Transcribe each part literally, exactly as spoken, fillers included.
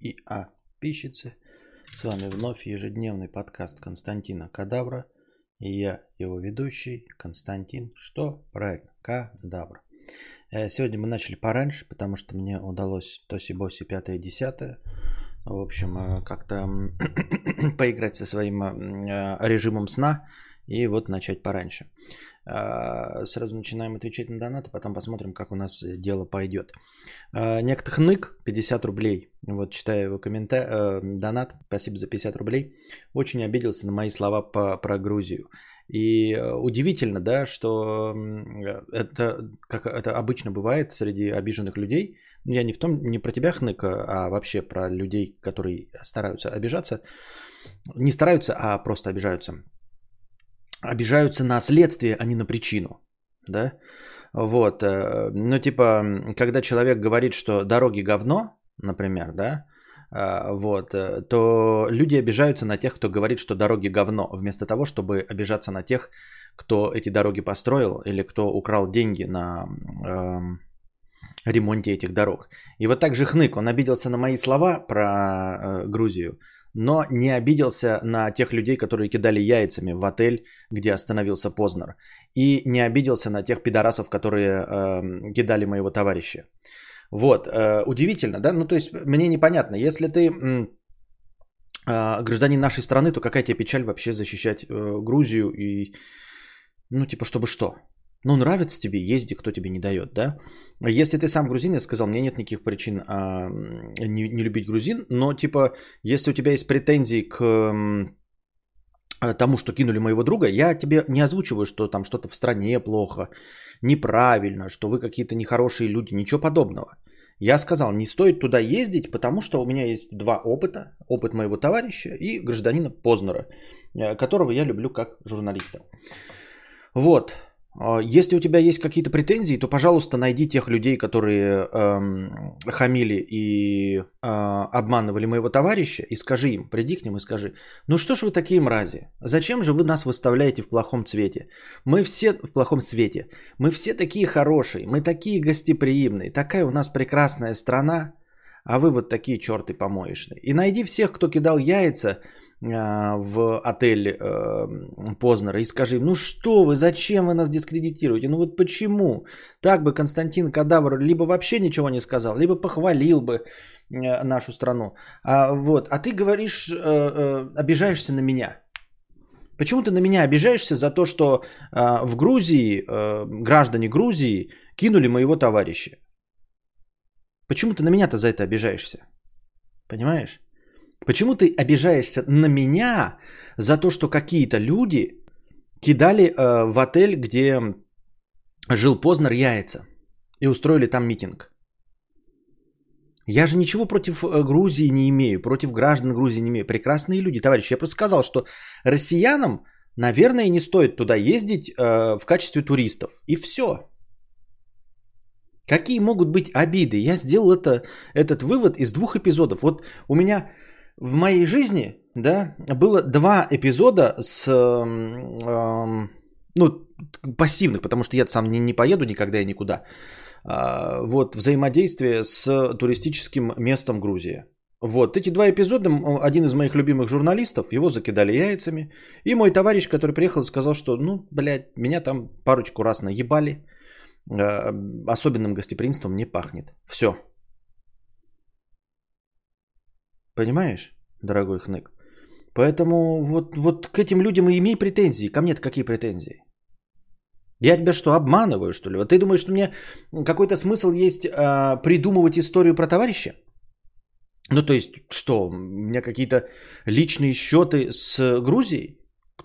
и А. Пищицы. С вами вновь ежедневный подкаст Константина Кадавра. И я, его ведущий, Константин. Что? Правильно. Кадавра. Сегодня мы начали пораньше, потому что мне удалось тоси-боси пятое-десятое. В общем, как-то поиграть со своим режимом сна и вот начать пораньше. Сразу начинаем отвечать на донаты, потом посмотрим, как у нас дело пойдет. Некто Хнык, пятьдесят рублей, вот читаю его коммента... донат, спасибо за пятьдесят рублей, очень обиделся на мои слова по... про Грузию. И удивительно, да, что это, как это обычно бывает среди обиженных людей. Я не в том, не про тебя, Хнык, а вообще про людей, которые стараются обижаться. Не стараются, а просто обижаются. Обижаются на следствие, а не на причину. Да? Вот. Ну, типа, когда человек говорит, что дороги говно, например, да, вот, то люди обижаются на тех, кто говорит, что дороги говно, вместо того, чтобы обижаться на тех, кто эти дороги построил или кто украл деньги на э, ремонте этих дорог. И вот так же Хнык, он обиделся на мои слова про э, Грузию, но не обиделся на тех людей, которые кидали яйцами в отель, где остановился Познер, и не обиделся на тех пидорасов, которые э, кидали моего товарища. Вот, э, удивительно, да, ну то есть мне непонятно, если ты э, гражданин нашей страны, то какая тебе печаль вообще защищать э, Грузию и, ну типа, чтобы что? Ну нравится тебе, езди, кто тебе не дает, да? Если ты сам грузин, я сказал, мне нет никаких причин э, не, не любить грузин, но типа, если у тебя есть претензии к... Э, тому, что кинули моего друга, я тебе не озвучиваю, что там что-то в стране плохо, неправильно, что вы какие-то нехорошие люди, ничего подобного. Я сказал, не стоит туда ездить, потому что у меня есть два опыта. Опыт моего товарища и гражданина Познера, которого я люблю как журналиста. Вот. Если у тебя есть какие-то претензии, то, пожалуйста, найди тех людей, которые эм, хамили и э, обманывали моего товарища, и скажи им, приди к ним и скажи, ну что ж вы такие мрази, зачем же вы нас выставляете в плохом цвете? Мы все в плохом свете, мы все такие хорошие, мы такие гостеприимные, такая у нас прекрасная страна, а вы вот такие черты помоечные. И найди всех, кто кидал яйца в отель Познера и скажи им, ну что вы, зачем вы нас дискредитируете, ну вот почему? Так бы Константин Кадавр либо вообще ничего не сказал, либо похвалил бы нашу страну. А, вот, а ты говоришь, обижаешься на меня. Почему ты на меня обижаешься за то, что в Грузии, граждане Грузии кинули моего товарища? Почему ты на меня-то за это обижаешься? Понимаешь? Почему ты обижаешься на меня за то, что какие-то люди кидали э, в отель, где жил Познер, яйца и устроили там митинг? Я же ничего против Грузии не имею, против граждан Грузии не имею. Прекрасные люди, товарищи. Я просто сказал, что россиянам, наверное, не стоит туда ездить э, в качестве туристов. И все. Какие могут быть обиды? Я сделал это, этот вывод из двух эпизодов. Вот у меня... В моей жизни, да, было два эпизода с, э, ну, пассивных, потому что я сам не, не поеду никогда и никуда. Э, вот, взаимодействие с туристическим местом Грузия. Вот, эти два эпизода, один из моих любимых журналистов, его закидали яйцами. И мой товарищ, который приехал, сказал, что, ну, блядь, меня там парочку раз наебали. Э, особенным гостеприимством не пахнет. Все. Понимаешь, дорогой Хнык? Поэтому вот, вот к этим людям и имей претензии. Ко мне-то какие претензии? Я тебя что, обманываю, что ли? Вот ты думаешь, что мне какой-то смысл есть э, придумывать историю про товарища? Ну, то есть, что, у меня какие-то личные счеты с Грузией?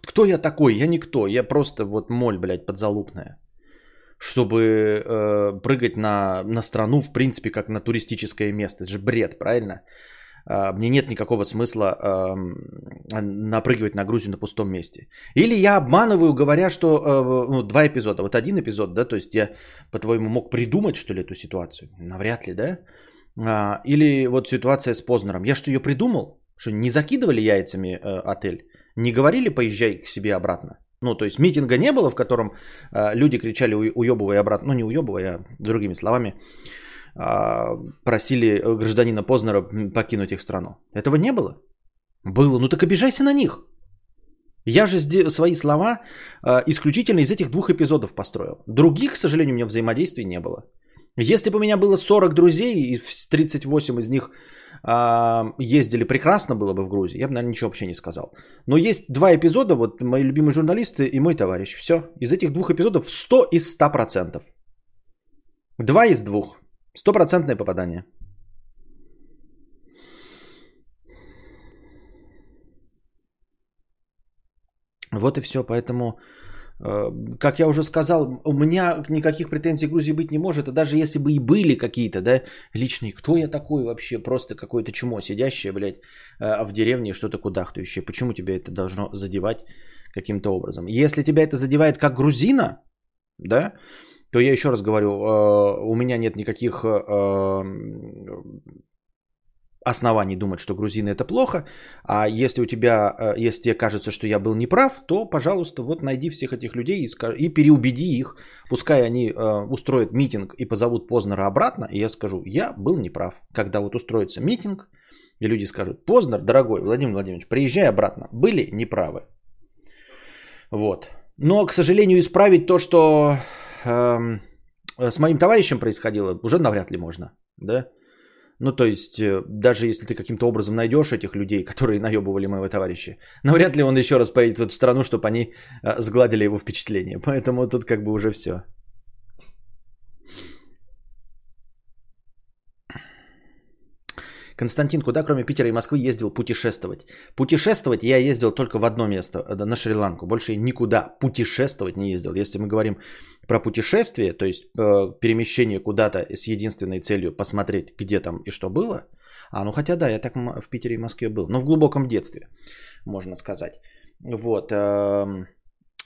Кто я такой? Я никто. Я просто вот моль, блядь, подзалупная. Чтобы э, прыгать на, на страну, в принципе, как на туристическое место. Это же бред, правильно? Мне нет никакого смысла э, напрыгивать на Грузию на пустом месте. Или я обманываю, говоря, что э, ну, два эпизода. Вот один эпизод, да, то есть я, по-твоему, мог придумать, что ли, эту ситуацию? Навряд ли, да? А, или вот ситуация с Познером. Я что, ее придумал? Что, не закидывали яйцами э, отель? Не говорили, поезжай к себе обратно? Ну, то есть митинга не было, в котором э, люди кричали, уебывай обратно. Ну, не уебывай, а другими словами. просили гражданина Познера покинуть их страну. Этого не было? Было. Ну так обижайся на них. Я же свои слова исключительно из этих двух эпизодов построил. Других, к сожалению, у меня взаимодействий не было. Если бы у меня было сорок друзей, и тридцать восемь из них ездили, прекрасно было бы в Грузии, я бы, наверное, ничего вообще не сказал. Но есть два эпизода, вот мои любимые журналисты и мой товарищ. Все. Из этих двух эпизодов сто из ста процентов. Два из двух. Стопроцентное попадание. Вот и все, поэтому, как я уже сказал, у меня никаких претензий к Грузии быть не может, а даже если бы и были какие-то, да, личные, кто я такой вообще, просто какое-то чмо сидящее, блядь, в деревне и что-то кудахтающее, почему тебя это должно задевать каким-то образом? Если тебя это задевает как грузина, да, то я еще раз говорю, у меня нет никаких оснований думать, что грузины это плохо, а если у тебя, если тебе кажется, что я был неправ, то, пожалуйста, вот найди всех этих людей и, скаж... и переубеди их, пускай они э, устроят митинг и позовут Познера обратно, и я скажу, я был неправ. Когда вот устроится митинг, и люди скажут, Познер, дорогой Владимир Владимирович, приезжай обратно, были неправы. Вот. Но, к сожалению, исправить то, что э, с моим товарищем происходило, уже навряд ли можно, да? Ну, то есть, даже если ты каким-то образом найдешь этих людей, которые наебывали моего товарища, навряд ли он еще раз поедет в эту страну, чтобы они сгладили его впечатление. Поэтому тут как бы уже все. Константин, куда кроме Питера и Москвы ездил путешествовать? Путешествовать я ездил только в одно место, на Шри-Ланку. Больше никуда путешествовать не ездил. Если мы говорим про путешествие, то есть э, перемещение куда-то с единственной целью посмотреть, где там и что было. А, ну хотя да, я так в Питере и Москве был. Но в глубоком детстве, можно сказать. Вот. Э,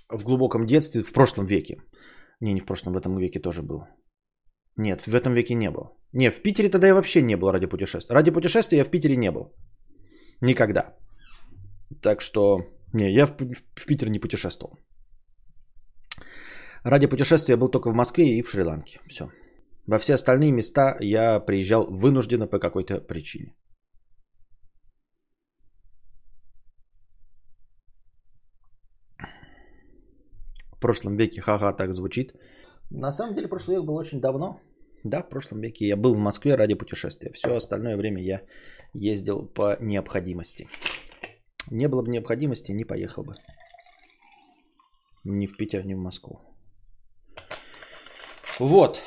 в глубоком детстве, в прошлом веке. Не, не в прошлом, в этом веке тоже был. Нет, в этом веке не был. Не, в Питере тогда я вообще не был ради путешествия. Ради путешествия я в Питере не был. Никогда. Так что, не, я в, в Питер не путешествовал. Ради путешествия я был только в Москве и в Шри-Ланке. Все. Во все остальные места я приезжал вынужденно по какой-то причине. В прошлом веке, ха-ха, так звучит. На самом деле, прошлый век был очень давно. Да, в прошлом веке я был в Москве ради путешествия. Все остальное время я ездил по необходимости. Не было бы необходимости, не поехал бы. Ни в Питер, ни в Москву. Вот.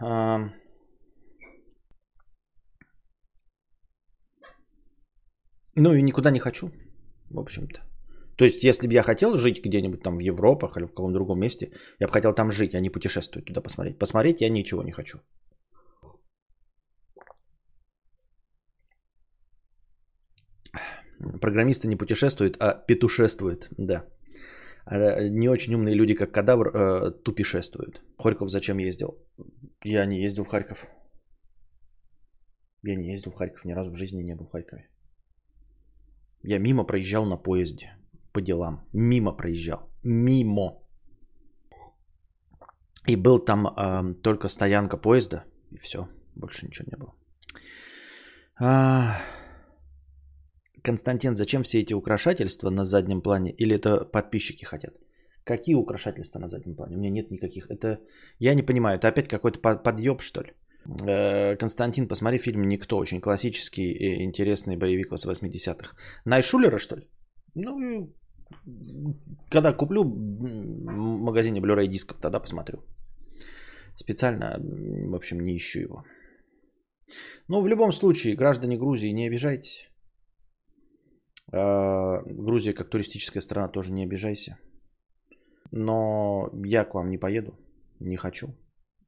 А... Ну и никуда не хочу, в общем-то. То есть, если бы я хотел жить где-нибудь там в Европах или в каком-то другом месте, я бы хотел там жить, а не путешествовать туда посмотреть. Посмотреть я ничего не хочу. Программисты не путешествуют, а петушествуют, да. Не очень умные люди, как Кадавр, тупишествуют. Харьков зачем ездил? Я не ездил в Харьков. Я не ездил в Харьков, ни разу в жизни не был в Харькове. Я мимо проезжал на поезде. По делам. Мимо проезжал. Мимо. И был там э, только стоянка поезда. И все. Больше ничего не было. А... Константин, зачем все эти украшательства на заднем плане? Или это подписчики хотят? Какие украшательства на заднем плане? У меня нет никаких. Это я не понимаю. Это опять какой-то подъеб, что ли? Константин, посмотри фильм «Никто». Очень классический и интересный боевик с восьмидесятых. Найшулера, что ли? Ну, когда куплю в магазине Blu-ray дисков, тогда посмотрю. Специально, в общем, не ищу его. Ну, в любом случае, граждане Грузии, не обижайтесь. Грузия как туристическая страна, тоже не обижайся. Но я к вам не поеду, не хочу.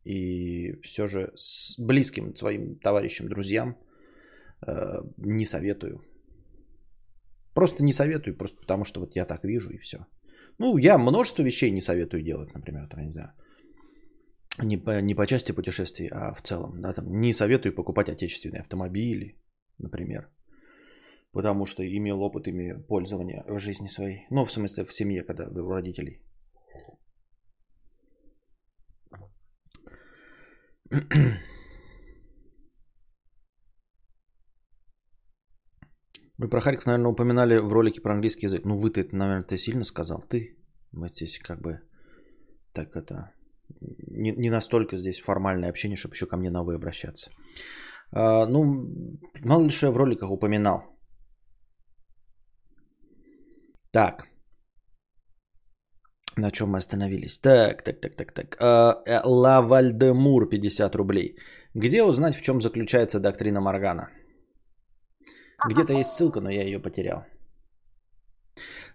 И все же с близким своим товарищам, друзьям э, не советую. Просто не советую, просто потому что вот я так вижу и все. Ну, я множество вещей не советую делать, например, там, не знаю, не по, не по части путешествий, а в целом, да, там, не советую покупать отечественные автомобили, например, потому что имел опыт ими пользования в жизни своей, ну, в смысле, в семье, когда у родителей. Мы про Харьков, наверное, упоминали в ролике про английский язык. Ну, вы-то это, наверное, ты сильно сказал. Ты. Мы здесь как бы так это... Не, не настолько здесь формальное общение, чтобы еще ко мне на «вы» обращаться. А, ну, мало ли что я в роликах упоминал. Так. На чем мы остановились? Так, так, так, так, так. Ла Вальдемур, пятьдесят рублей. Где узнать, в чем заключается доктрина Моргана? Где-то есть ссылка, но я ее потерял.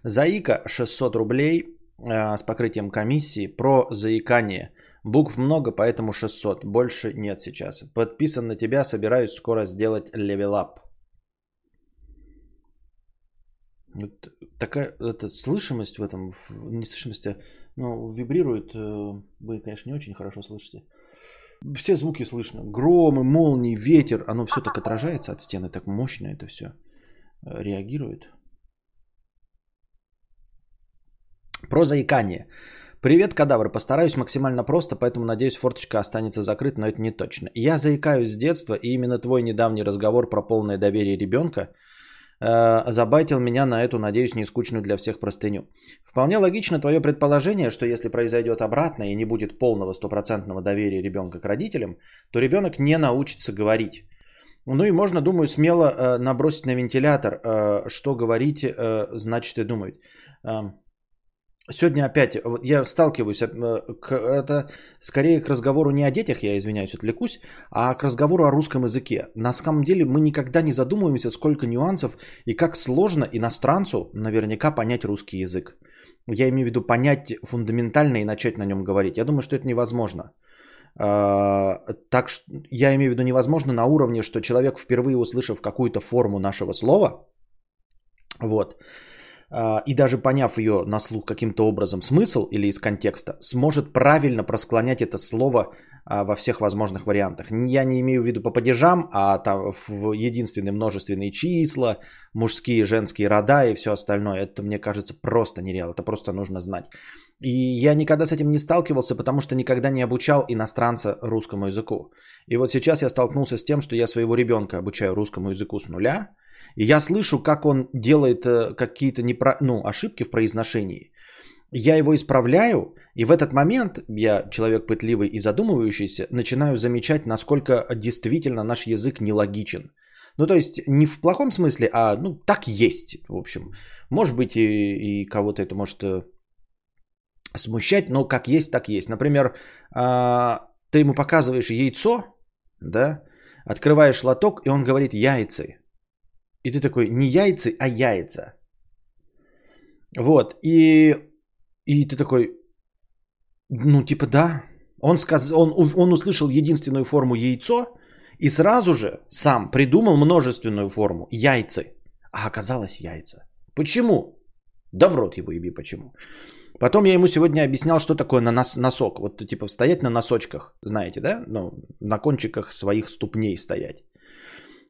Заика, шестьсот рублей. С покрытием комиссии про заикание. Букв много, поэтому шестьсот. Больше нет сейчас. Подписан на тебя. Собираюсь скоро сделать левелап. Вот такая эта слышимость в этом, не слышимость, а ну, вибрирует. Вы, конечно, не очень хорошо слышите. Все звуки слышно. Громы, молнии, ветер. Оно все так отражается от стены. Так мощно это все реагирует. Про заикание. Привет, кадавр. Постараюсь максимально просто, поэтому, надеюсь, форточка останется закрыта, но это не точно. Я заикаюсь с детства, и именно твой недавний разговор про полное доверие ребенка э, забайтил меня на эту, надеюсь, не скучную для всех простыню. Вполне логично твое предположение, что если произойдет обратно и не будет полного стопроцентного доверия ребенка к родителям, то ребенок не научится говорить. Ну и можно, думаю, смело э, набросить на вентилятор, э, что говорить, э, значит и думать. Сегодня опять я сталкиваюсь, к, это скорее к разговору не о детях, я извиняюсь, отвлекусь, а к разговору о русском языке. На самом деле мы никогда не задумываемся, сколько нюансов и как сложно иностранцу наверняка понять русский язык. Я имею в виду понять фундаментально и начать на нем говорить. Я думаю, что это невозможно. Так что я имею в виду невозможно на уровне, что человек, впервые услышав какую-то форму нашего слова, вот, и даже поняв ее на слух каким-то образом смысл или из контекста, сможет правильно просклонять это слово во всех возможных вариантах. Я не имею в виду по падежам, а там в единственные множественные числа, мужские, женские рода и все остальное. Это, мне кажется, просто нереально, это просто нужно знать. И я никогда с этим не сталкивался, потому что никогда не обучал иностранца русскому языку. И вот сейчас я столкнулся с тем, что я своего ребенка обучаю русскому языку с нуля. И я слышу, как он делает какие-то непро... ну, ошибки в произношении. Я его исправляю, и в этот момент, я человек пытливый и задумывающийся, начинаю замечать, насколько действительно наш язык нелогичен. Ну, то есть, не в плохом смысле, а ну, так есть, в общем. Может быть, и, и кого-то это может смущать, но как есть, так есть. Например, ты ему показываешь яйцо, да, открываешь лоток, и он говорит «яйцы». И ты такой, не яйцы, а яйца. Вот. И, и ты такой, ну типа да. Он, сказ... он, он услышал единственную форму яйцо и сразу же сам придумал множественную форму яйцы. А оказалось яйца. Почему? Да в рот его еби почему. Потом я ему сегодня объяснял, что такое нос... носок. Вот типа стоять на носочках, знаете, да? Ну, на кончиках своих ступней стоять.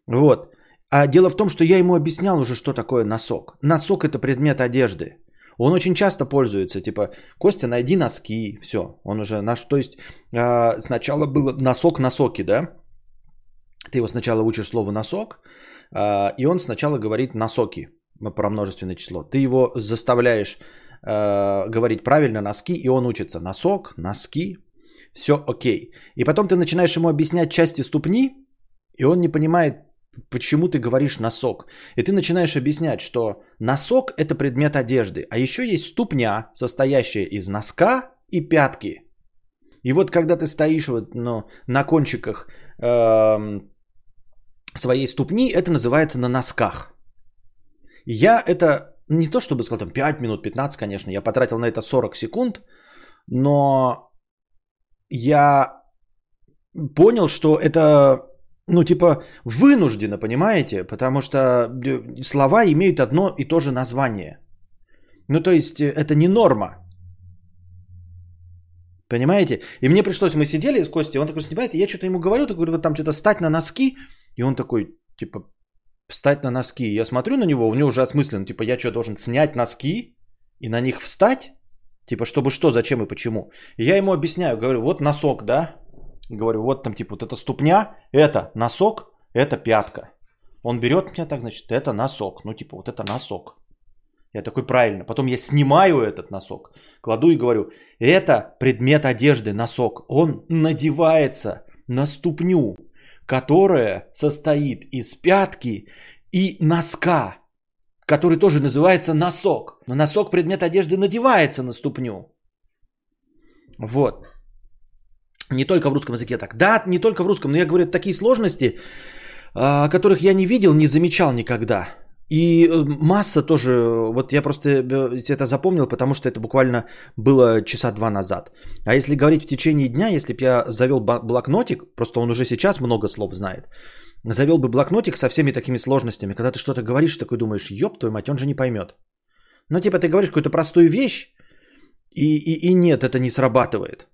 Вот. А дело в том, что я ему объяснял уже, что такое носок. Носок – это предмет одежды. Он очень часто пользуется, типа, Костя, найди носки, все. Он уже наш, то есть, э, сначала было носок-носоки, да? Ты его сначала учишь слову носок, э, и он сначала говорит носоки про множественное число. Ты его заставляешь э, говорить правильно носки, и он учится носок, носки, все окей. И потом ты начинаешь ему объяснять части ступни, и он не понимает, почему ты говоришь носок? И ты начинаешь объяснять, что носок – это предмет одежды. А еще есть ступня, состоящая из носка и пятки. И вот когда ты стоишь вот, ну, на кончиках э-м, своей ступни, это называется на носках. Я это не то чтобы сказал там, пять минут, пятнадцать, конечно. Я потратил на это сорок секунд. Но я понял, что это... Ну, типа, вынужденно, понимаете? Потому что слова имеют одно и то же название. Ну, то есть, это не норма. Понимаете? И мне пришлось, мы сидели с Костей, он такой снимает, и я что-то ему говорю, такой, вот там что-то встать на носки. И он такой, типа, встать на носки. Я смотрю на него, у него уже осмысленно, типа, я что, должен снять носки и на них встать? Типа, чтобы что, зачем и почему? И я ему объясняю, говорю, вот носок, да? Говорю, вот там типа вот эта ступня, это носок, это пятка. Он берет меня так, значит, это носок. Ну, типа, вот это носок. Я такой, правильно. Потом я снимаю этот носок, кладу и говорю, это предмет одежды, носок. Он надевается на ступню, которая состоит из пятки и носка, который тоже называется носок. Но носок, предмет одежды, надевается на ступню. Вот. Не только в русском языке так. Да, не только в русском, но я говорю, такие сложности, которых я не видел, не замечал никогда. И масса тоже, вот я просто это запомнил, потому что это буквально было часа два назад. А если говорить в течение дня, если бы я завел блокнотик, просто он уже сейчас много слов знает, завел бы блокнотик со всеми такими сложностями, когда ты что-то говоришь, такой думаешь, ёб твою мать, он же не поймет. Ну типа ты говоришь какую-то простую вещь, и, и, и нет, это не срабатывает.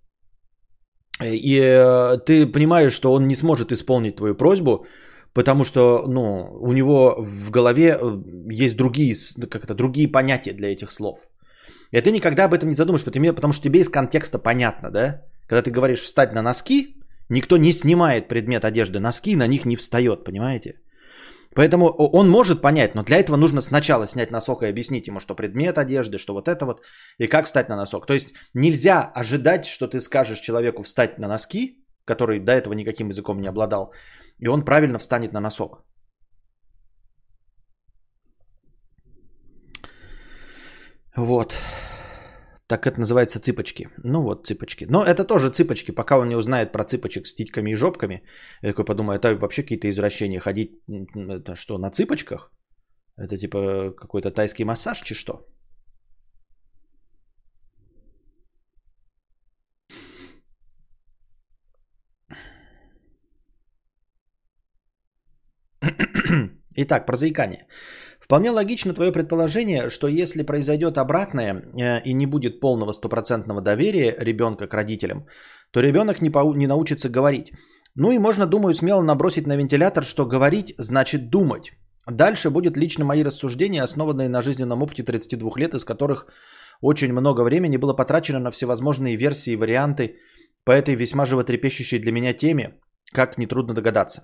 И ты понимаешь, что он не сможет исполнить твою просьбу, потому что, ну, у него в голове есть другие, как-то другие понятия для этих слов. И ты никогда об этом не задумаешь, потому что тебе из контекста понятно, да? Когда ты говоришь «встать на носки», никто не снимает предмет одежды носки, на них не встает, понимаете? Поэтому он может понять, но для этого нужно сначала снять носок и объяснить ему, что предмет одежды, что вот это вот, и как встать на носок. То есть нельзя ожидать, что ты скажешь человеку «встать на носки», который до этого никаким языком не обладал, и он правильно встанет на носок. Вот. Так это называется цыпочки. Ну вот цыпочки. Но это тоже цыпочки. Пока он не узнает про цыпочек с титьками и жопками, я такой подумаю, это вообще какие-то извращения. Ходить это что, на цыпочках? Это типа какой-то тайский массаж чи что? Итак, про заикание. Вполне логично твое предположение, что если произойдет обратное и не будет полного стопроцентного доверия ребенка к родителям, то ребенок не, по- не научится говорить. Ну и можно, думаю, смело набросить на вентилятор, что говорить значит думать. Дальше будут лично мои рассуждения, основанные на жизненном опыте тридцати двух лет, из которых очень много времени было потрачено на всевозможные версии и варианты по этой весьма животрепещущей для меня теме, как нетрудно догадаться.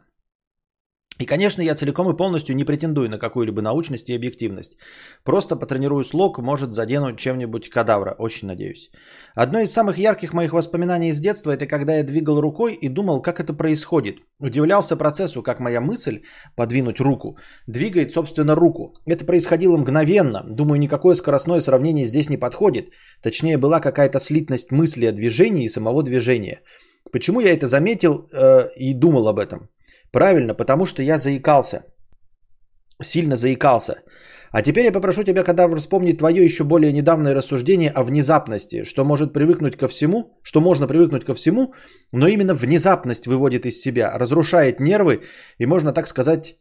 И, конечно, я целиком и полностью не претендую на какую-либо научность и объективность. Просто потренирую слог, может, задену чем-нибудь кадавра, очень надеюсь. Одно из самых ярких моих воспоминаний из детства – это когда я двигал рукой и думал, как это происходит. Удивлялся процессу, как моя мысль подвинуть руку двигает, собственно, руку. Это происходило мгновенно. Думаю, никакое скоростное сравнение здесь не подходит. Точнее, была какая-то слитность мысли о движении и самого движения. Почему я это заметил э, и думал об этом? Правильно, потому что я заикался. Сильно заикался. А теперь я попрошу тебя, Кадавр, вспомнить твое еще более недавнее рассуждение о внезапности, что может привыкнуть ко всему, что можно привыкнуть ко всему, но именно внезапность выводит из себя, разрушает нервы и, можно так сказать,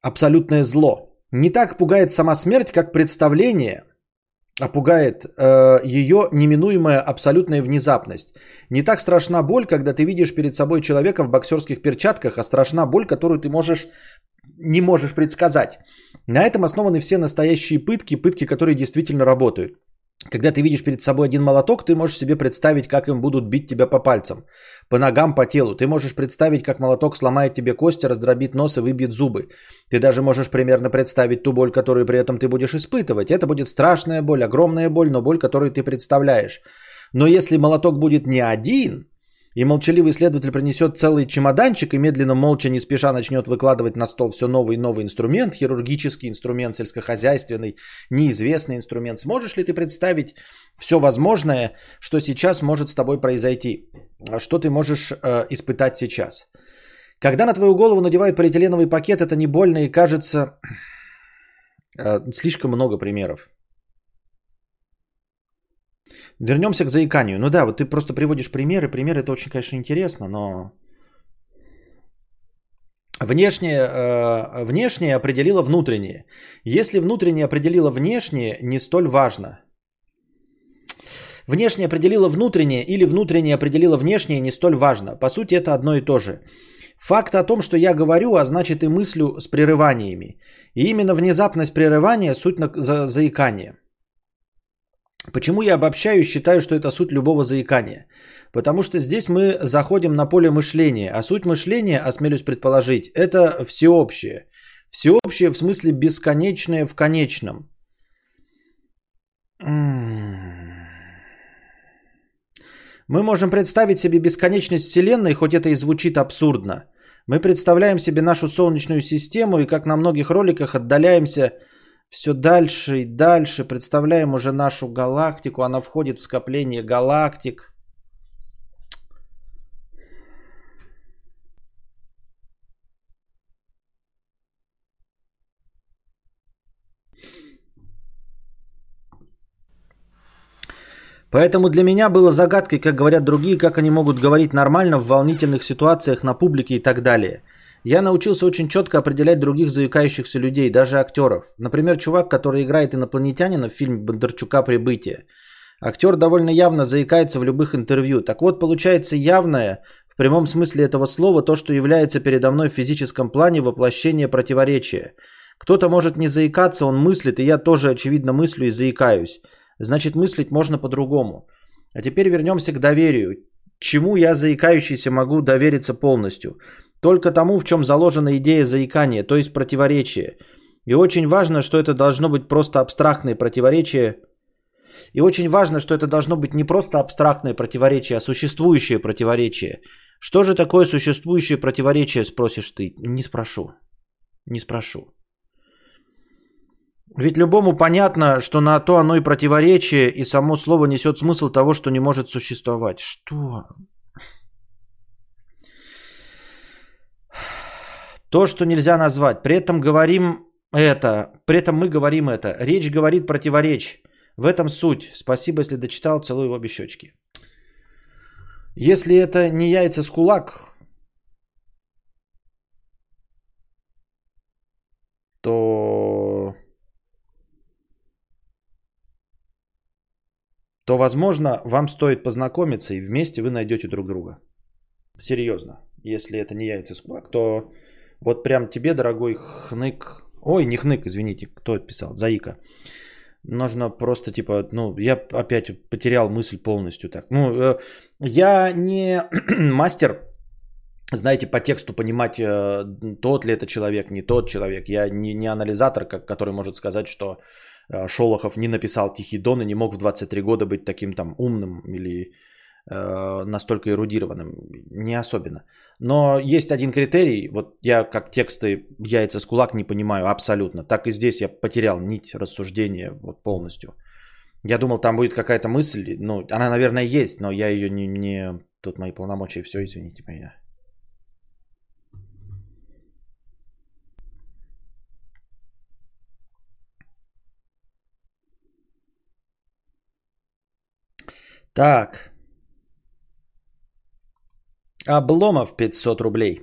абсолютное зло. Не так пугает сама смерть, как представление, а пугает э, ее неминуемая абсолютная внезапность. Не так страшна боль, когда ты видишь перед собой человека в боксерских перчатках, а страшна боль, которую ты можешь, не можешь предсказать. На этом основаны все настоящие пытки, пытки, которые действительно работают. Когда ты видишь перед собой один молоток, ты можешь себе представить, как им будут бить тебя по пальцам, по ногам, по телу. Ты можешь представить, как молоток сломает тебе кости, раздробит нос и выбьет зубы. Ты даже можешь примерно представить ту боль, которую при этом ты будешь испытывать. Это будет страшная боль, огромная боль, но боль, которую ты представляешь. Но если молоток будет не один, и молчаливый следователь принесет целый чемоданчик и медленно, молча, не спеша начнет выкладывать на стол все новый и новый инструмент, хирургический инструмент, сельскохозяйственный, неизвестный инструмент. Сможешь ли ты представить все возможное, что сейчас может с тобой произойти? Что ты можешь э, испытать сейчас? Когда на твою голову надевают полиэтиленовый пакет, это не больно и кажется... Э, слишком много примеров. Вернемся к заиканию. Ну да, вот ты просто приводишь примеры. Примеры это очень, конечно, интересно, но... Внешнее, э, внешнее определило внутреннее. Если внутреннее определило внешнее, не столь важно. Внешнее определило внутреннее или внутреннее определило внешнее, не столь важно. По сути, это одно и то же. Факт о том, что я говорю, а значит и мыслю с прерываниями. И именно внезапность прерывания – суть на... за... заикания. Почему я обобщаю и считаю, что это суть любого заикания? Потому что здесь мы заходим на поле мышления. А суть мышления, осмелюсь предположить, это всеобщее. Всеобщее в смысле бесконечное в конечном. Мы можем представить себе бесконечность Вселенной, хоть это и звучит абсурдно. Мы представляем себе нашу Солнечную систему и, как на многих роликах, отдаляемся все дальше и дальше. Представляем уже нашу галактику. Она входит в скопление галактик. Поэтому для меня было загадкой, как говорят другие, как они могут говорить нормально в волнительных ситуациях на публике и так далее. Я научился очень четко определять других заикающихся людей, даже актеров. Например, чувак, который играет инопланетянина в фильме Бондарчука «Прибытие». Актер довольно явно заикается в любых интервью. Так вот, получается явное, в прямом смысле этого слова, то, что является передо мной в физическом плане воплощение противоречия. Кто-то может не заикаться, он мыслит, и я тоже, очевидно, мыслю и заикаюсь. Значит, мыслить можно по-другому. А теперь вернемся к доверию. Чему я, заикающийся, могу довериться полностью? Только тому, в чем заложена идея заикания, то есть противоречие. И очень важно, что это должно быть просто абстрактное противоречие. И очень важно, что это должно быть не просто абстрактное противоречие, а существующее противоречие. Что же такое существующее противоречие, спросишь ты? Не спрошу. Не спрошу. Ведь любому понятно, что на то оно и противоречие, и само слово несет смысл того, что не может существовать. Что? То, что нельзя назвать. При этом говорим это. При этом мы говорим это. Речь говорит противоречь. В этом суть. Спасибо, если дочитал. Целую в обе щечки. Если это не яйца с кулак, то... то, возможно, вам стоит познакомиться, и вместе вы найдете друг друга. Серьезно. Если это не яйца с кулак, то вот прям тебе, дорогой хнык... Ой, не хнык, извините, кто это писал? Заика. Нужно просто, типа, ну, я опять потерял мысль полностью так. Ну, я не мастер, знаете, по тексту понимать, тот ли это человек, не тот человек. Я не, не анализатор, который может сказать, что... Шолохов не написал «Тихий Дон» и не мог в двадцать три года быть таким там умным или э, настолько эрудированным. Не особенно. Но есть один критерий. Вот я как тексты «Яйца с кулак» не понимаю абсолютно. Так и здесь я потерял нить рассуждения вот полностью. Я думал, там будет какая-то мысль. Ну, она, наверное, есть, но я ее не... не... Тут мои полномочия. Все, извините меня. Так. Обломов пятьсот рублей.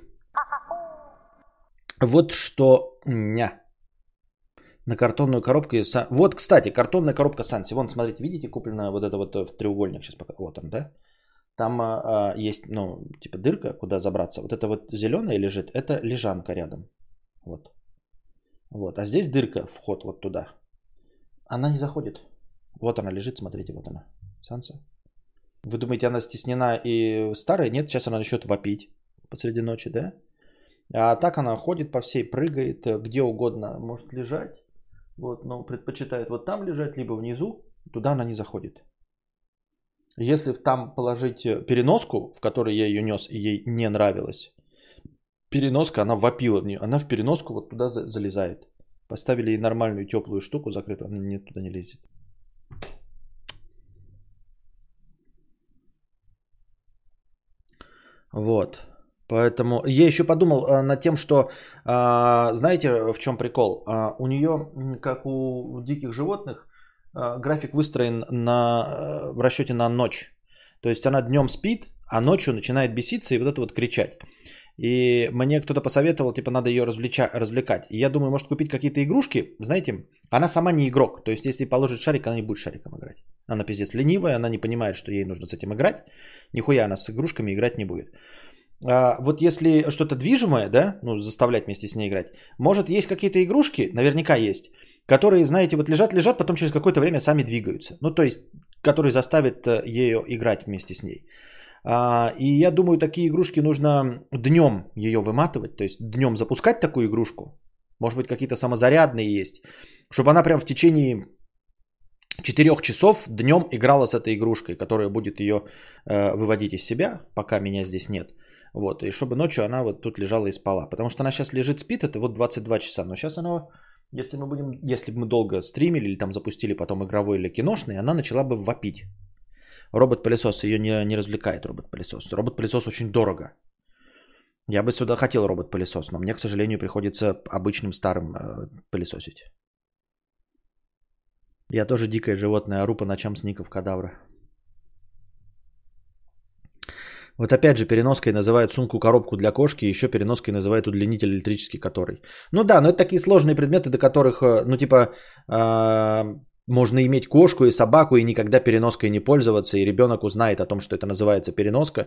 Вот что ня. На картонную коробку. Вот, кстати, картонная коробка Санси. Вон, смотрите, видите, куплена вот это вот в треугольник. Сейчас пока. Вот он, да? Там а, есть, ну, типа дырка, куда забраться. Вот это вот зеленая лежит. Это лежанка рядом. Вот. Вот. А здесь дырка, вход вот туда. Она не заходит. Вот она лежит, смотрите, вот она. Санса. Вы думаете, она стеснена и старая? Нет, сейчас она начнет вопить посреди ночи, да? А так она ходит по всей, прыгает где угодно, может лежать, вот, но предпочитает вот там лежать, либо внизу, туда она не заходит. Если там положить переноску, в которой я ее нес, и ей не нравилось, переноска, она вопила в нее, она в переноску вот туда залезает. Поставили ей нормальную теплую штуку закрытую, она нет, туда не лезет. Вот, поэтому я еще подумал над тем, что, знаете, в чем прикол? У нее, как у диких животных, график выстроен на, в расчете на ночь. То есть она днем спит, а ночью начинает беситься и вот это вот кричать. И мне кто-то посоветовал, типа, надо ее развлеча, развлекать. И я думаю, может купить какие-то игрушки, знаете, она сама не игрок. То есть если положить шарик, она не будет шариком играть. Она пиздец ленивая, она не понимает, что ей нужно с этим играть. Нихуя она с игрушками играть не будет. А вот если что-то движимое, да, ну заставлять вместе с ней играть. Может есть какие-то игрушки, наверняка есть, которые, знаете, вот лежат-лежат, потом через какое-то время сами двигаются. Ну то есть, которые заставят ее играть вместе с ней. И я думаю, такие игрушки нужно днем ее выматывать, то есть днем запускать такую игрушку. Может быть, какие-то самозарядные есть, чтобы она прям в течение четырех часов днем играла с этой игрушкой, которая будет ее э, выводить из себя, пока меня здесь нет. Вот. И чтобы ночью она вот тут лежала и спала. Потому что она сейчас лежит, спит, это вот двадцать два часа. Но сейчас она, если мы будем, если бы мы долго стримили или там запустили потом игровой или киношный, она начала бы вопить. Робот-пылесос ее не, не развлекает, робот-пылесос. Робот-пылесос очень дорого. Я бы сюда хотел робот-пылесос, но мне, к сожалению, приходится обычным старым э, пылесосить. Я тоже дикое животное, ору по ночам с ников Кадавра. Вот опять же, переноской называют сумку-коробку для кошки, еще переноской называют удлинитель электрический, который... Ну да, но это такие сложные предметы, до которых, ну типа... Э- Можно иметь кошку и собаку и никогда переноской не пользоваться, и ребенок узнает о том, что это называется переноска, э,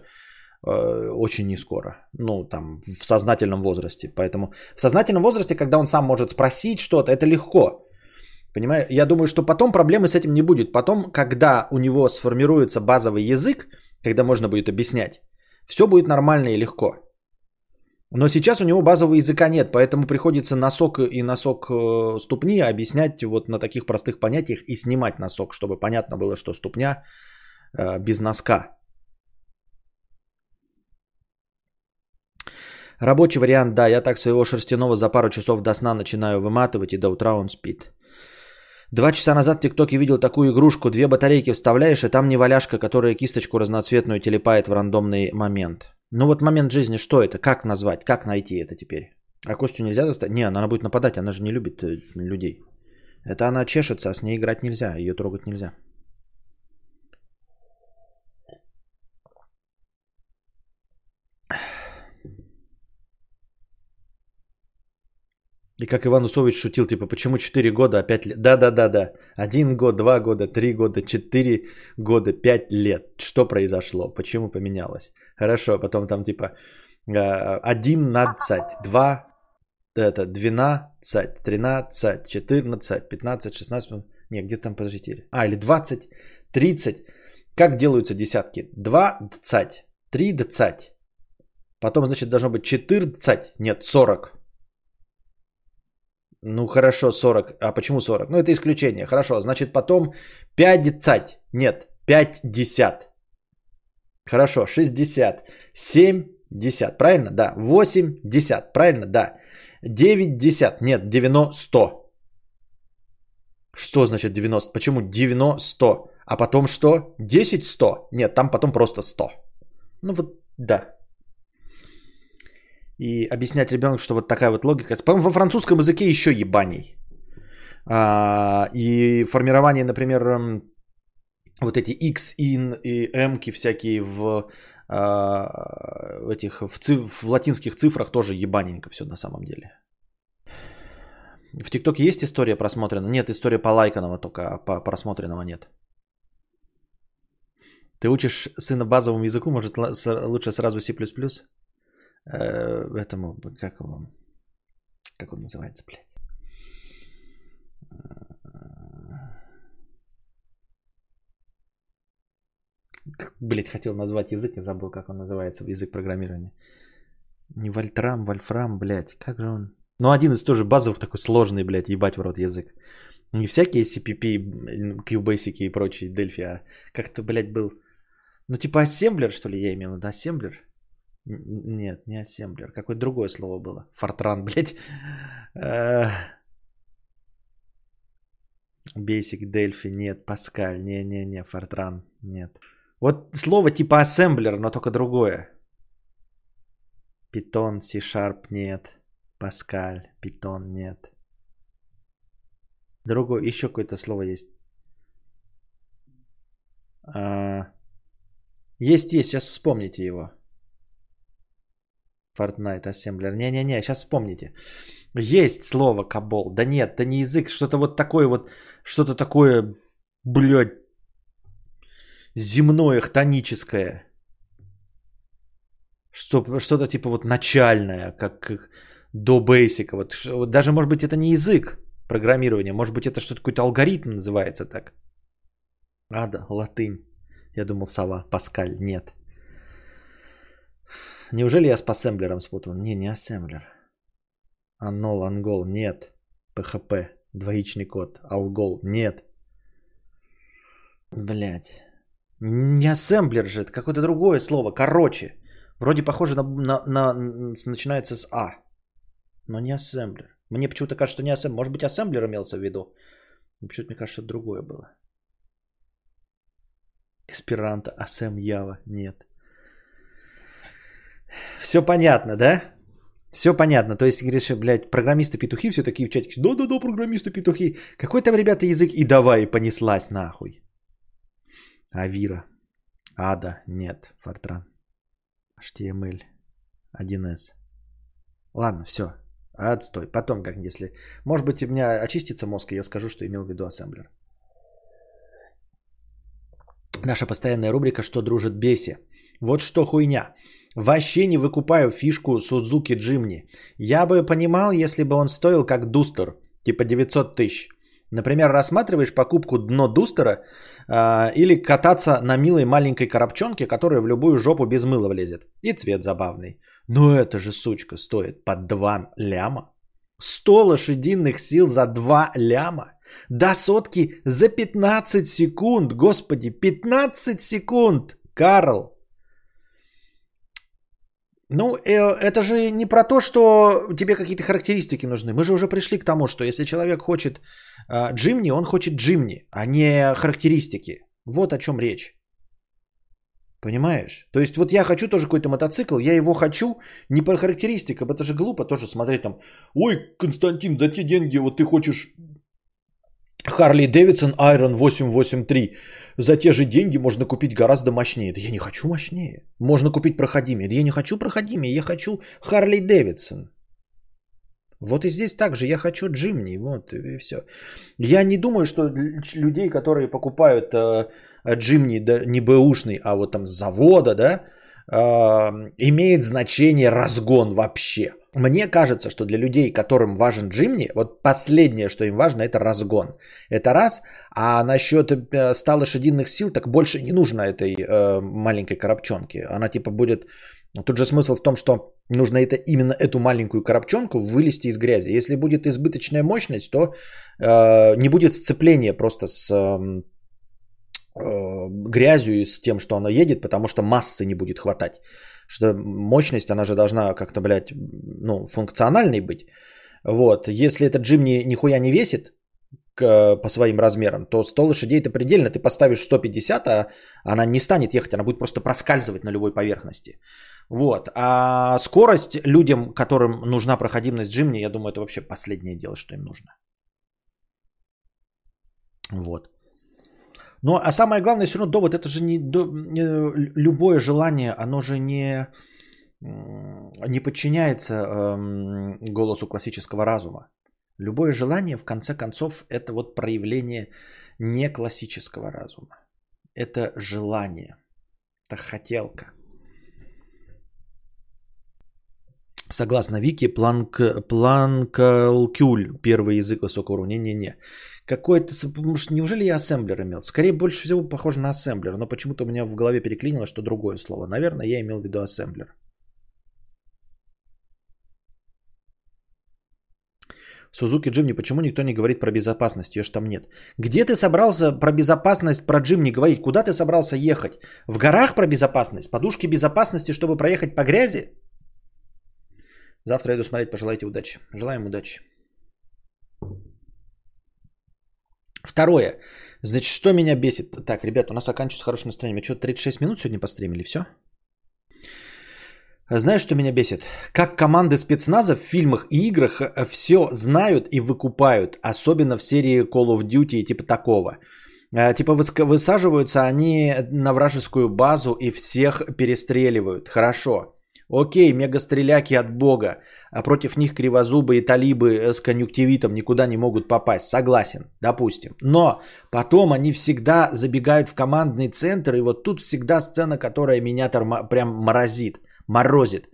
очень нескоро. Ну, там, в сознательном возрасте. Поэтому в сознательном возрасте, когда он сам может спросить что-то, это легко. Понимаю? Я думаю, что потом проблемы с этим не будет. Потом, когда у него сформируется базовый язык, когда можно будет объяснять, все будет нормально и легко. Но сейчас у него базового языка нет, поэтому приходится носок и носок ступни объяснять вот на таких простых понятиях и снимать носок, чтобы понятно было, что ступня без носка. Рабочий вариант, да, я так своего шерстяного за пару часов до сна начинаю выматывать, и до утра он спит. Два часа назад в ТикТоке видел такую игрушку, две батарейки вставляешь, и там неваляшка, которая кисточку разноцветную телепает в рандомный момент. Ну вот момент жизни, что это? Как назвать? Как найти это теперь? А Костю нельзя заставить? Не, она будет нападать, она же не любит людей. Это она чешется, а с ней играть нельзя, ее трогать нельзя. И как Иван Усович шутил, типа, почему четыре года, а пять лет? Да-да-да-да, один год, два года, три года, четыре года, пять лет. Что произошло? Почему поменялось? Хорошо, потом там типа одиннадцать, два, это, двенадцать, тринадцать, четырнадцать, пятнадцать, шестнадцать, не, где-то там, подождите, а, или двадцать, тридцать. Как делаются десятки? двадцать, тридцать, потом, значит, должно быть четырнадцать, нет, сорок. Ну хорошо, сорок. А почему сорок? Ну это исключение. Хорошо, значит потом пятьдесят. Нет, пятьдесят. Хорошо, шестьдесят. семьдесят. Правильно? Да. восемьдесят. Правильно? Да. девяносто. Нет, девяносто. Что значит девяносто? Почему девяносто? А потом что? десять сто? Нет, там потом просто сто. Ну вот, да. И объяснять ребенку, что вот такая вот логика. По-моему, во французском языке еще ебаней. И формирование, например, вот эти X, in и M-ки всякие в, в, этих, в, циф, в латинских цифрах тоже ебаненько все на самом деле. В ТикТоке есть история просмотренного? Нет, история полайканного только, а просмотренного нет. Ты учишь сына базовому языку, может лучше сразу C++? Этому, как его, как он называется, блядь. Блядь, хотел назвать язык, и забыл, как он называется, язык программирования. Не Вольтрам, Вольфрам, блядь, как же он. Ну, один из тоже базовых такой сложный, блядь, ебать в рот язык. Не всякие си пи пи, QBasic и прочие, Дельфи, а как-то, блядь, был. Ну, типа ассемблер, что ли, я имел в виду, ассемблер? Нет, не ассемблер. Какое-то другое слово было. Фортран, блядь. Basic, Delphi, нет. Паскаль, не-не-не. Фортран, нет. Вот слово типа ассемблер, но только другое. Питон, C-Sharp, нет. Паскаль, Питон, нет. Другое, еще какое-то слово есть. Есть, есть, сейчас вспомните его. Fortnite, ассемблер. Не-не-не, сейчас вспомните. Есть слово кабол. Да нет, да не язык. Что-то вот такое вот, что-то такое, блядь, земное, хтоническое. Что, что-то типа вот начальное, как, как до бейсика. Вот, вот даже, может быть, это не язык программирования. Может быть, это что-то, какой-то алгоритм называется так. А, да, латынь. Я думал, сова. Паскаль. Нет. Неужели я с ассемблером спутал? Не, не ассемблер. Анол, ангол, нет. ПХП, двоичный код. Алгол, нет. Блять. Не ассемблер же, это какое-то другое слово. Короче. Вроде похоже на, на, на, на... Начинается с А. Но не ассемблер. Мне почему-то кажется, что не ассемблер. Может быть, ассемблер имелся в виду. Но почему-то мне кажется, что другое было. Эсперанто, асем, ява, нет. Все понятно, да? Все понятно. То есть, говоришь, блядь, программисты-петухи все такие в чатике. Да-да-да, программисты-петухи. Какой там, ребята, язык? И давай, понеслась нахуй. Авира. Ада. Нет. Фортран. эйч ти эм эль. один эс. Ладно, все. Отстой. Потом, как если... Может быть, у меня очистится мозг, и я скажу, что имел в виду ассемблер. Наша постоянная рубрика «Что дружит беси». Вот что хуйня. Вообще не выкупаю фишку Suzuki Джимни. Я бы понимал, если бы он стоил как дустер, типа девятьсот тысяч. Например, рассматриваешь покупку дно дустера э, или кататься на милой маленькой коробчонке, которая в любую жопу без мыла влезет. И цвет забавный. Но это же, сучка, стоит под два ляма. сто лошадиных сил за два ляма. До сотки за пятнадцать секунд. Господи, пятнадцать секунд, Карл. Ну, это же не про то, что тебе какие-то характеристики нужны. Мы же уже пришли к тому, что если человек хочет э, Джимни, он хочет Джимни, а не характеристики. Вот о чем речь. Понимаешь? То есть вот я хочу тоже какой-то мотоцикл, я его хочу не по характеристикам. Это же глупо тоже смотреть там. Ой, Константин, за те деньги вот ты хочешь Харли Дэвидсон Iron восемь восемь три. За те же деньги можно купить гораздо мощнее. Да я не хочу мощнее. Можно купить проходимее. Да я не хочу проходимее. Я хочу Харли Дэвидсон. Вот и здесь также. Я хочу Джимни. Вот и все. Я не думаю, что людей, которые покупают э, Джимни, да, не бэушный, а вот там с завода, да, э, имеет значение разгон вообще. Мне кажется, что для людей, которым важен Джимни, вот последнее, что им важно, это разгон. Это раз. А насчет ста лошадиных сил, так больше не нужно этой э, маленькой коробчонки. Она типа будет... Тут же смысл в том, что нужно это, именно эту маленькую коробчонку вылезти из грязи. Если будет избыточная мощность, то э, не будет сцепления просто с э, э, грязью и с тем, что она едет, потому что массы не будет хватать. Что мощность, она же должна как-то, блядь, ну, функциональной быть. Вот. Если этот Джимни нихуя не весит к, по своим размерам, то сто лошадей это предельно. Ты поставишь сто пятьдесят, а она не станет ехать, она будет просто проскальзывать на любой поверхности. Вот. А скорость людям, которым нужна проходимость Джимни, я думаю, это вообще последнее дело, что им нужно. Вот. Ну, а самое главное, все равно довод, это же не, не любое желание, оно же не, не подчиняется э, голосу классического разума. Любое желание, в конце концов, это вот проявление не классического разума. Это желание, это хотелка. Согласно Вики, планк, планкалкюль, первый язык высокого уровня, не-не-не. Какой-то, неужели я ассемблер имел? Скорее, больше всего похоже на ассемблер, но почему-то у меня в голове переклинило, что другое слово. Наверное, я имел в виду ассемблер. Сузуки Джимни, почему никто не говорит про безопасность? Ее ж там нет. Где ты собрался про безопасность, про Джимни говорить? Куда ты собрался ехать? В горах про безопасность? Подушки безопасности, чтобы проехать по грязи? Завтра иду смотреть, пожелайте удачи. Желаем удачи. Второе. Значит, что меня бесит? Так, ребят, у нас оканчивается хорошее настроение. Мы что, тридцать шесть минут сегодня постримили? Все? Знаешь, что меня бесит? Как команды спецназа в фильмах и играх все знают и выкупают. Особенно в серии Call of Duty и типа такого. Типа высаживаются они на вражескую базу и всех перестреливают. Хорошо. Окей, мегастреляки от бога, а против них кривозубые талибы с конъюнктивитом никуда не могут попасть, согласен, допустим. Но потом они всегда забегают в командный центр, и вот тут всегда сцена, которая меня тормо- прям морозит, морозит.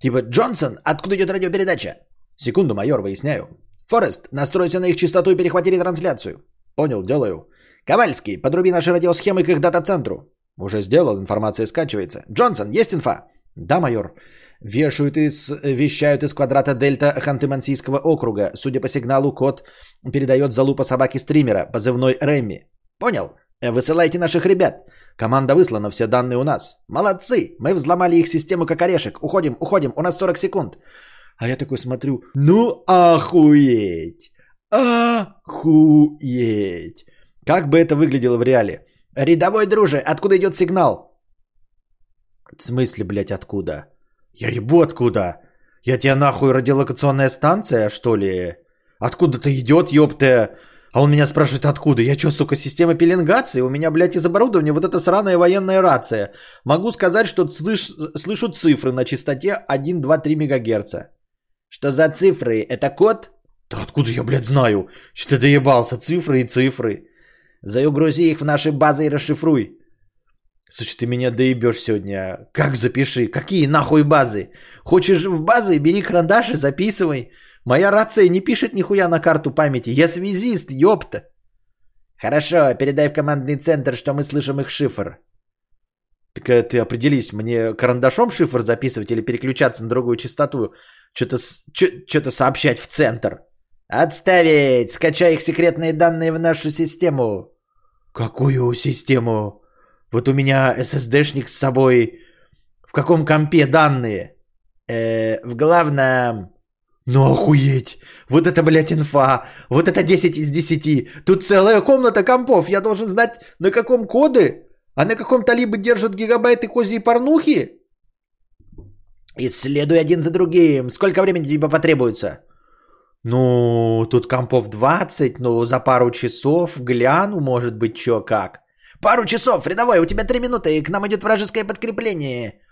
Типа, Джонсон, откуда идет радиопередача? Секунду, майор, выясняю. Форест, настройся на их частоту и перехватили трансляцию. Понял, делаю. Ковальский, подруби наши радиосхемы к их дата-центру. Уже сделал, информация скачивается. Джонсон, есть инфа? Да, майор. Вешают из, вещают из квадрата Дельта Ханты-Мансийского округа. Судя по сигналу, код передает залупа собаки стримера, позывной Рэмми. Понял? Высылайте наших ребят. Команда выслана, все данные у нас. Молодцы, мы взломали их систему как орешек. Уходим, уходим, у нас сорок секунд. А я такой смотрю, ну охуеть, охуеть. Как бы это выглядело в реале? Рядовой друже, откуда идет сигнал? В смысле, блядь, откуда? Я ебу откуда? Я тебя нахуй радиолокационная станция, что ли? Откуда-то идет, ёпта? А он меня спрашивает, откуда? Я чё, сука, система пеленгации? У меня, блядь, из оборудования вот эта сраная военная рация. Могу сказать, что слыш... слышу цифры на частоте один, два, три мегагерца. Что за цифры? Это код? Да откуда я, блядь, знаю? Что ты доебался? Цифры и цифры. Загрузи их в наши базы и расшифруй. Слушай, ты меня доебешь сегодня. Как запиши? Какие нахуй базы? Хочешь в базы? Бери карандаш и записывай. Моя рация не пишет нихуя на карту памяти. Я связист, ёпта. Хорошо, передай в командный центр, что мы слышим их шифр. Так ты определись, мне карандашом шифр записывать или переключаться на другую частоту? Что-то, что-то сообщать в центр. Отставить! Скачай их секретные данные в нашу систему. Какую систему? Вот у меня эс эс ди-шник с собой. В каком компе данные? Э, в главном. Ну охуеть. Вот это, блядь, инфа. Вот это десять из десяти. Тут целая комната компов. Я должен знать, на каком коды, а на каком талибы держат гигабайты козьей порнухи? Исследуй один за другим. Сколько времени тебе потребуется? Ну, тут компов двадцать, но за пару часов гляну, может быть, чё как. Пару часов, рядовой, у тебя три минуты, и к нам идет вражеское подкрепление.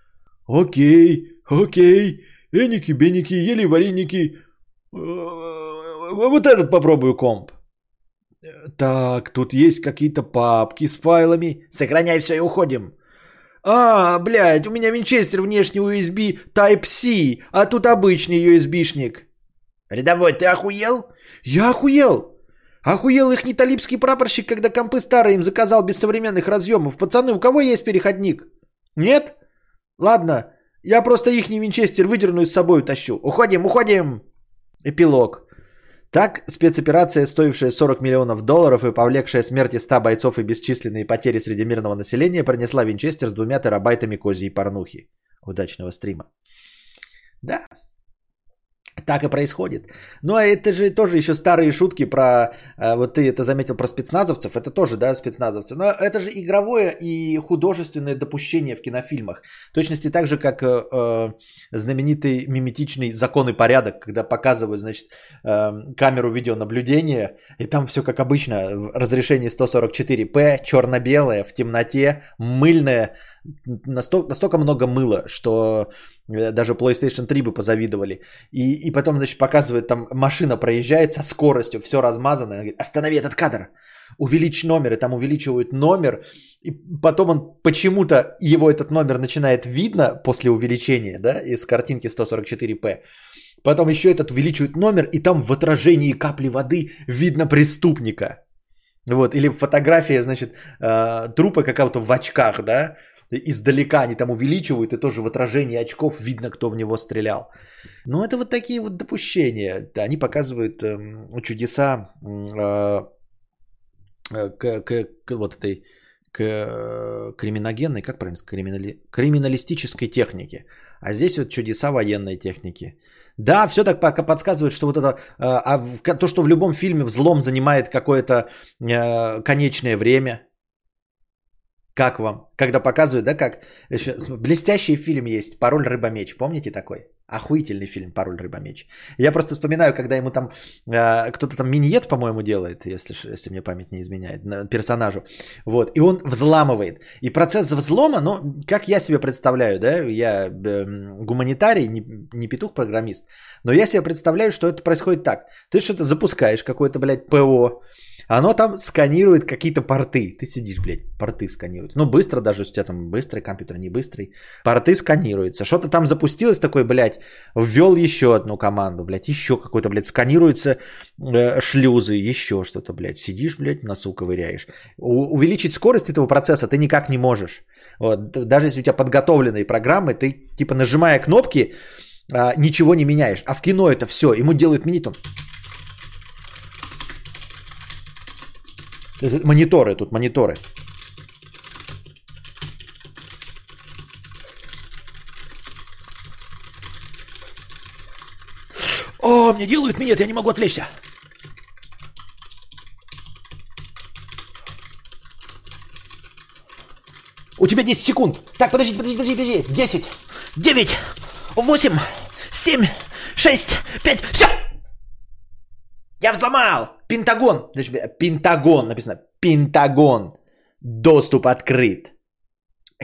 Окей, окей, эники-беники, ели вареники. Вот этот попробую комп. Так, тут есть какие-то папки с файлами. Сохраняй все и уходим. А, блядь, у меня винчестер внешний ю эс би Type-C, а тут обычный ю эс би-шник. Рядовой, ты охуел? Я охуел. Охуел их не талибский прапорщик, когда компы старые им заказал без современных разъемов. Пацаны, у кого есть переходник? Нет? Ладно, я просто ихний винчестер выдерну и с собой утащу. Уходим, уходим. Эпилог. Так, спецоперация, стоившая сорок миллионов долларов и повлекшая смерти ста бойцов и бесчисленные потери среди мирного населения, принесла винчестер с двумя терабайтами козьей порнухи. Удачного стрима. Да. Так и происходит. Ну, а это же тоже еще старые шутки про... Вот ты это заметил про спецназовцев. Это тоже, да, спецназовцы. Но это же игровое и художественное допущение в кинофильмах. В точности так же, как э, знаменитый миметичный «Закон и порядок», когда показывают, значит, э, камеру видеонаблюдения, и там все как обычно. В разрешении сто сорок четыре пэ, черно-белое, в темноте, мыльное. Настолько, настолько много мыла, что даже плейстейшн три бы позавидовали. И, и потом, значит, показывает, там машина проезжает со скоростью, все размазано. Говорит, останови этот кадр, увеличь номер. И там увеличивают номер. И потом он почему-то, его этот номер начинает видно после увеличения, да, из картинки сто сорок четыре пэ. Потом еще этот увеличивает номер, и там в отражении капли воды видно преступника. Вот, или фотография, значит, трупа какого-то в очках, да. Издалека они там увеличивают, и тоже в отражении очков видно, кто в него стрелял. Но это вот такие вот допущения. Они показывают э, чудеса э, к, к, к вот этой к, криминогенной, как правильно сказать, криминали, криминалистической техники. А здесь вот чудеса военной техники. Да, все так пока подсказывает, что вот это, э, а в, то, что в любом фильме взлом занимает какое-то э, конечное время. Как вам? Когда показывают, да, как? Еще блестящий фильм есть «Пароль рыба-меч». Помните такой? Охуительный фильм «Пароль рыба-меч». Я просто вспоминаю, когда ему там... Э, кто-то там миньет, по-моему, делает, если, если мне память не изменяет, персонажу. Вот. И он взламывает. И процесс взлома, ну, как я себе представляю, да? Я э, гуманитарий, не, не петух-программист. Но я себе представляю, что это происходит так. Ты что-то запускаешь, какое-то, блядь, ПО... Оно там сканирует какие-то порты. Ты сидишь, блядь, порты сканируются. Ну, быстро даже, у тебя там быстрый компьютер, не быстрый. Порты сканируются. Что-то там запустилось такое, блядь, ввел еще одну команду, блядь, еще какой-то, блядь, сканируются э, шлюзы, еще что-то, блядь. Сидишь, блядь, носу ковыряешь. У- увеличить скорость этого процесса ты никак не можешь. Вот. Даже если у тебя подготовленные программы, ты, типа, нажимая кнопки, э, ничего не меняешь. А в кино это все, ему делают минитом. Мониторы, тут мониторы. О, мне делают минет, я не могу отвлечься. У тебя десять секунд. Так, подожди, подожди, подожди, подожди. десять, девять, восемь, семь, шесть, пять, все. Я взломал. Пентагон. Пентагон написано. Пентагон. Доступ открыт.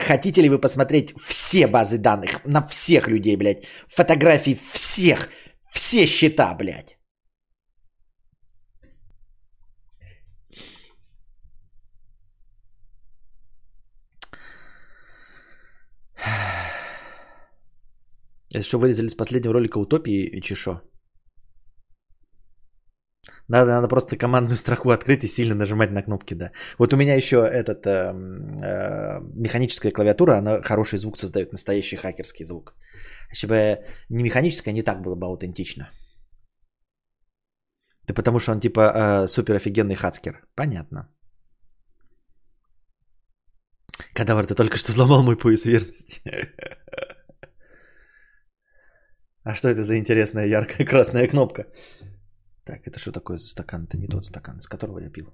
Хотите ли вы посмотреть все базы данных на всех людей, блядь? Фотографии всех. Все счета, блядь. Это что, вырезали с последнего ролика «Утопии» и «Чешо»? Надо, надо просто командную строку открыть и сильно нажимать на кнопки, да. Вот у меня еще этот, э, э, механическая клавиатура, она хороший звук создает, настоящий хакерский звук. Если бы не механическая, не так было бы аутентично. Да потому что он типа э, супер офигенный хацкер. Понятно. Кадавр, ты только что взломал мой пояс верности. А что это за интересная яркая красная кнопка? Так, это что такое за стакан? Это не тот стакан, из которого я пил.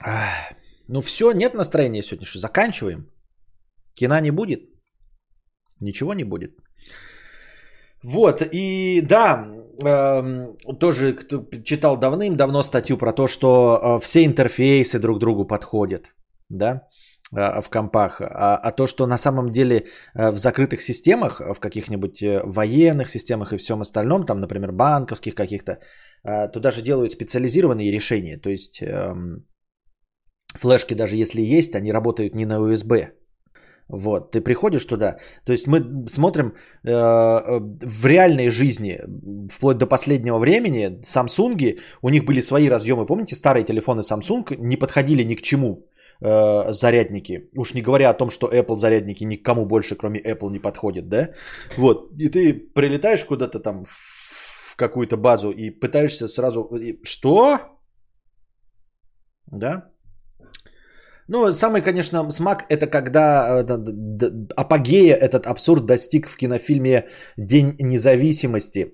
Ах, ну все, нет настроения сегодня, что заканчиваем. Кино не будет. Ничего не будет. Вот, и да, э, тоже кто читал давным-давно статью про то, что все интерфейсы друг другу подходят, да, в компах, а, а то, что на самом деле в закрытых системах, в каких-нибудь военных системах и всем остальном, там, например, банковских каких-то, туда же делают специализированные решения, то есть эм, флешки даже если есть, они работают не на ю эс би, вот, ты приходишь туда, то есть мы смотрим э, в реальной жизни, вплоть до последнего времени, Samsung, у них были свои разъемы, помните, старые телефоны Samsung не подходили ни к чему, зарядники. Уж не говоря о том, что Apple зарядники никому больше, кроме Apple, не подходят, да? Вот. И ты прилетаешь куда-то там в какую-то базу и пытаешься сразу... Что? Да? Ну, самый, конечно, смак, это когда апогея этот абсурд достиг в кинофильме «День независимости»,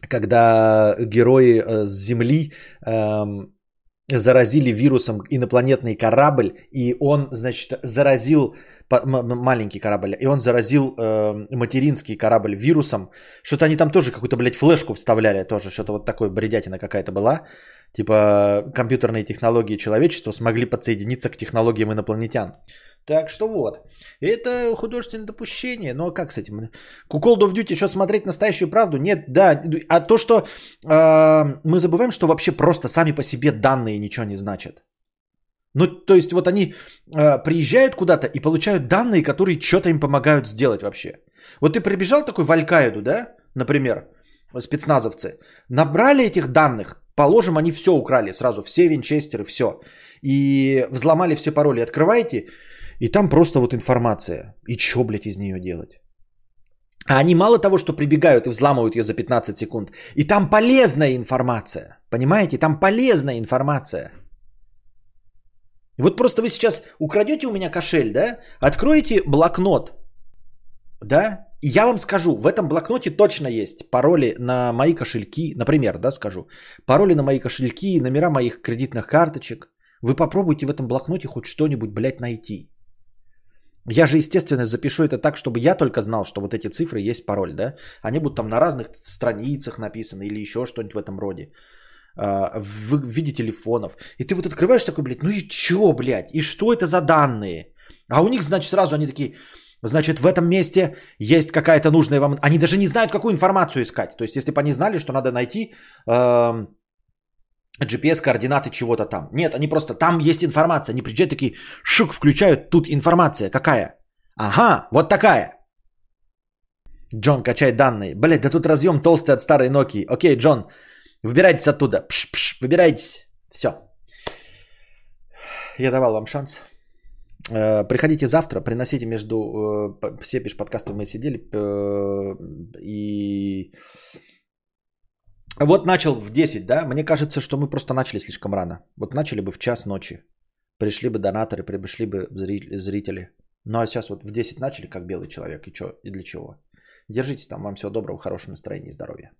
когда герои с Земли... заразили вирусом инопланетный корабль, и он, значит, заразил, маленький корабль, и он заразил э, материнский корабль вирусом. Что-то они там тоже какую-то, блядь, флешку вставляли тоже, что-то вот такое, бредятина какая-то была. Типа компьютерные технологии человечества смогли подсоединиться к технологиям инопланетян. Так что вот. Это художественное допущение. Но как с этим? Call of Duty, что смотреть настоящую правду? Нет, да. А то, что э, мы забываем, что вообще просто сами по себе данные ничего не значат. Ну, то есть вот они э, приезжают куда-то и получают данные, которые что-то им помогают сделать вообще. Вот ты прибежал такой в Аль-Каиду, да, например, спецназовцы. Набрали этих данных. Положим, они все украли сразу. Все винчестеры, все. И взломали все пароли. Открываете... И там просто вот информация. И что, блядь, из нее делать? А они мало того, что прибегают и взламывают ее за пятнадцать секунд. И там полезная информация. Понимаете? Там полезная информация. Вот просто вы сейчас украдете у меня кошель, да? Откроете блокнот, да? И я вам скажу, в этом блокноте точно есть пароли на мои кошельки. Например, да, скажу. Пароли на мои кошельки, номера моих кредитных карточек. Вы попробуйте в этом блокноте хоть что-нибудь, блядь, найти. Я же, естественно, запишу это так, чтобы я только знал, что вот эти цифры есть пароль, да? Они будут там на разных страницах написаны или еще что-нибудь в этом роде. В виде телефонов. И ты вот открываешь такой, блядь, ну и че, блядь? И что это за данные? А у них, значит, сразу они такие... Значит, в этом месте есть какая-то нужная вам... Они даже не знают, какую информацию искать. То есть, если бы они знали, что надо найти э, джи пи эс-координаты чего-то там. Нет, они просто... Там есть информация. Они приезжают такие, шик, включают. Тут информация. Какая? Ага, вот такая. Джон, качай данные. Блядь, да тут разъем толстый от старой Nokia. Окей, Джон, выбирайтесь оттуда. Пш-пш, выбирайтесь. Все. Я давал вам шанс. Приходите завтра, приносите между... Все пишут подкасты, мы сидели. И... Вот начал в десять, да? Мне кажется, что мы просто начали слишком рано. Вот начали бы в час ночи. Пришли бы донаторы, пришли бы зрители. Ну а сейчас вот в десять начали, как белый человек. И что? И для чего? Держитесь там. Вам всего доброго, хорошего настроения и здоровья.